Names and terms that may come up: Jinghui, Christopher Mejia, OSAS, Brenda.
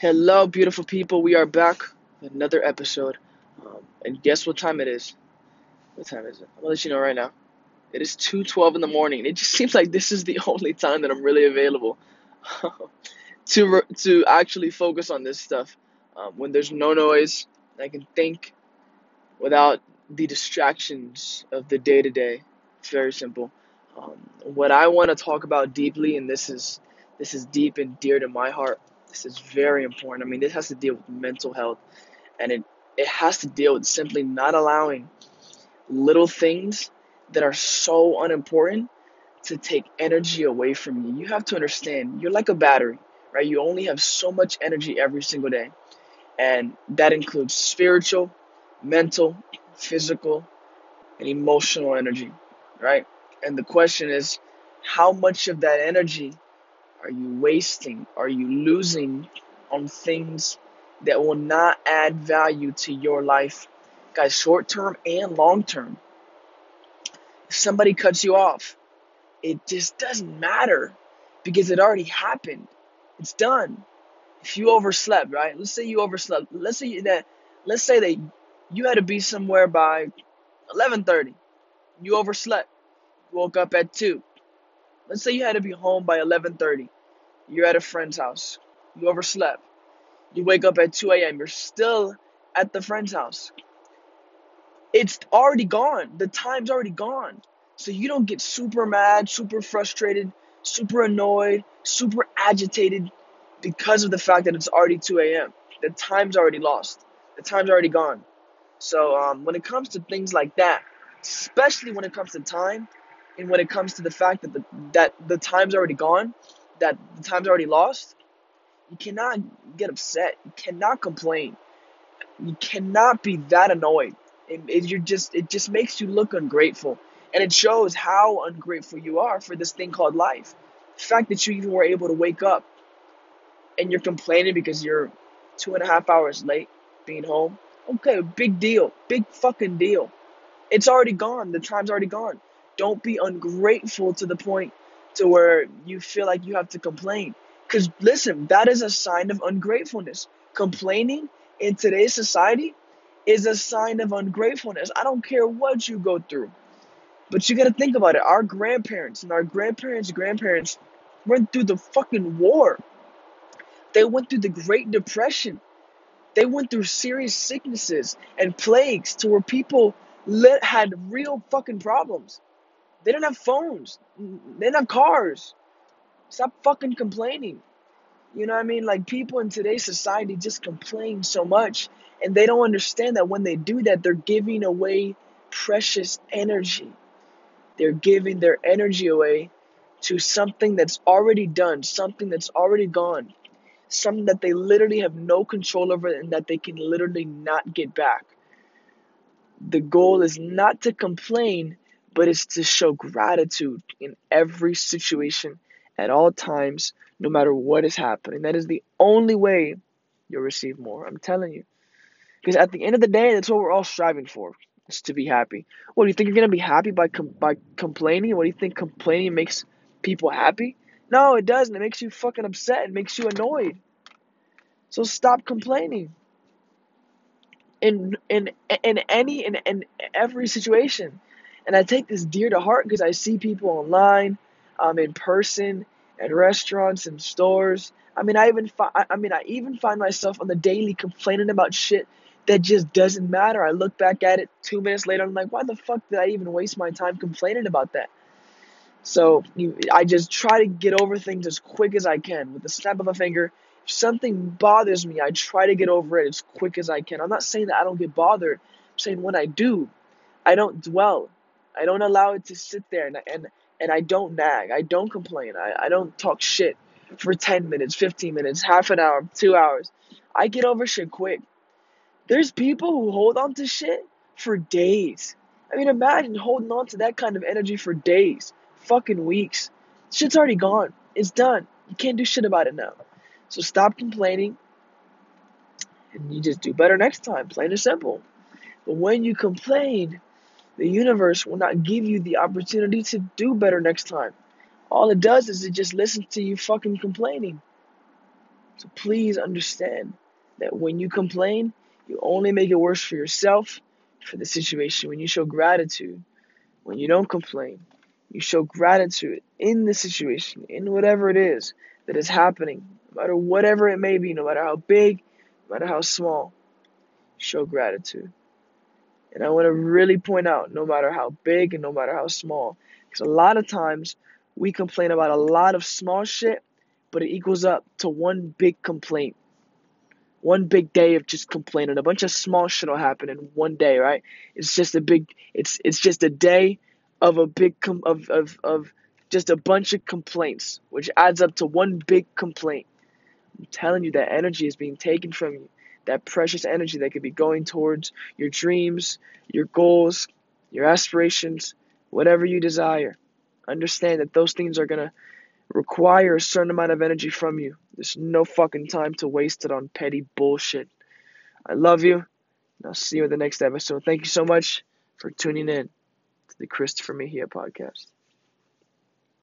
Hello, beautiful people. We are back with another episode. And guess what time it is? What time is it? I'm going to let you know right now. It is 2:12 in the morning. It just seems like this is the only time that I'm really available to actually focus on this stuff. When there's no noise, and I can think without the distractions of the day-to-day. It's very simple. What I want to talk about deeply, and this is deep and dear to my heart, this is very important. I mean, this has to deal with mental health, and it has to deal with simply not allowing little things that are so unimportant to take energy away from you. You have to understand, you're like a battery, right? You only have so much energy every single day, and that includes spiritual, mental, physical, and emotional energy, right? And the question is, how much of that energy are you wasting? Are you losing on things that will not add value to your life? Guys, short-term and long-term. If somebody cuts you off, it just doesn't matter because it already happened. It's done. If you overslept, right? Let's say you overslept. Let's say that you had to be somewhere by 11:30. You overslept. You woke up at 2. Let's say you had to be home by 11:30. You're at a friend's house. You overslept. You wake up at 2 a.m. You're still at the friend's house. It's already gone. The time's already gone. So you don't get super mad, super frustrated, super annoyed, super agitated because of the fact that it's already 2 a.m. The time's already lost. The time's already gone. So when it comes to things like that, especially when it comes to time, and when it comes to the fact that the time's already gone, that the time's already lost, you cannot get upset. You cannot complain. You cannot be that annoyed. It just makes you look ungrateful. And it shows how ungrateful you are for this thing called life. The fact that you even were able to wake up and you're complaining because you're 2.5 hours late being home. Okay, big deal. Big fucking deal. It's already gone. The time's already gone. Don't be ungrateful to the point to where you feel like you have to complain. Because listen, that is a sign of ungratefulness. Complaining in today's society is a sign of ungratefulness. I don't care what you go through. But you got to think about it. Our grandparents and our grandparents' grandparents went through the fucking war. They went through the Great Depression. They went through serious sicknesses and plagues to where people had real fucking problems. They don't have phones. They don't have cars. Stop fucking complaining. You know what I mean? Like, people in today's society just complain so much, and they don't understand that when they do that, they're giving away precious energy. They're giving their energy away to something that's already done, something that's already gone, something that they literally have no control over and that they can literally not get back. The goal is not to complain, but it's to show gratitude in every situation, at all times, no matter what is happening. That is the only way you'll receive more. I'm telling you. Because at the end of the day, that's what we're all striving for, is to be happy. Well, do you think you're going to be happy by complaining? What, do you think complaining makes people happy? No, it doesn't. It makes you fucking upset. It makes you annoyed. So stop complaining. In every situation. And I take this dear to heart because I see people online, in person, at restaurants and stores. I even find myself on the daily complaining about shit that just doesn't matter. I look back at it 2 minutes later, I'm like, why the fuck did I even waste my time complaining about that? So I just try to get over things as quick as I can with the snap of a finger. If something bothers me, I try to get over it as quick as I can. I'm not saying that I don't get bothered. I'm saying when I do, I don't dwell. I don't allow it to sit there, and I don't nag. I don't complain. I don't talk shit for 10 minutes, 15 minutes, half an hour, 2 hours. I get over shit quick. There's people who hold on to shit for days. I mean, imagine holding on to that kind of energy for days, fucking weeks. Shit's already gone. It's done. You can't do shit about it now. So stop complaining, and you just do better next time, plain and simple. But when you complain, the universe will not give you the opportunity to do better next time. All it does is it just listens to you fucking complaining. So please understand that when you complain, you only make it worse for yourself, for the situation. When you show gratitude, when you don't complain, you show gratitude in the situation, in whatever it is that is happening, no matter whatever it may be, no matter how big, no matter how small, show gratitude. And I want to really point out, no matter how big and no matter how small, because a lot of times we complain about a lot of small shit, but it equals up to one big complaint. One big day of just complaining. A bunch of small shit will happen in one day, right? It's just a big, it's just a day of a big, of just a bunch of complaints, which adds up to one big complaint. I'm telling you, that energy is being taken from you. That precious energy that could be going towards your dreams, your goals, your aspirations, whatever you desire. Understand that those things are going to require a certain amount of energy from you. There's no fucking time to waste it on petty bullshit. I love you, and I'll see you in the next episode. Thank you so much for tuning in to the Christopher Mejia podcast.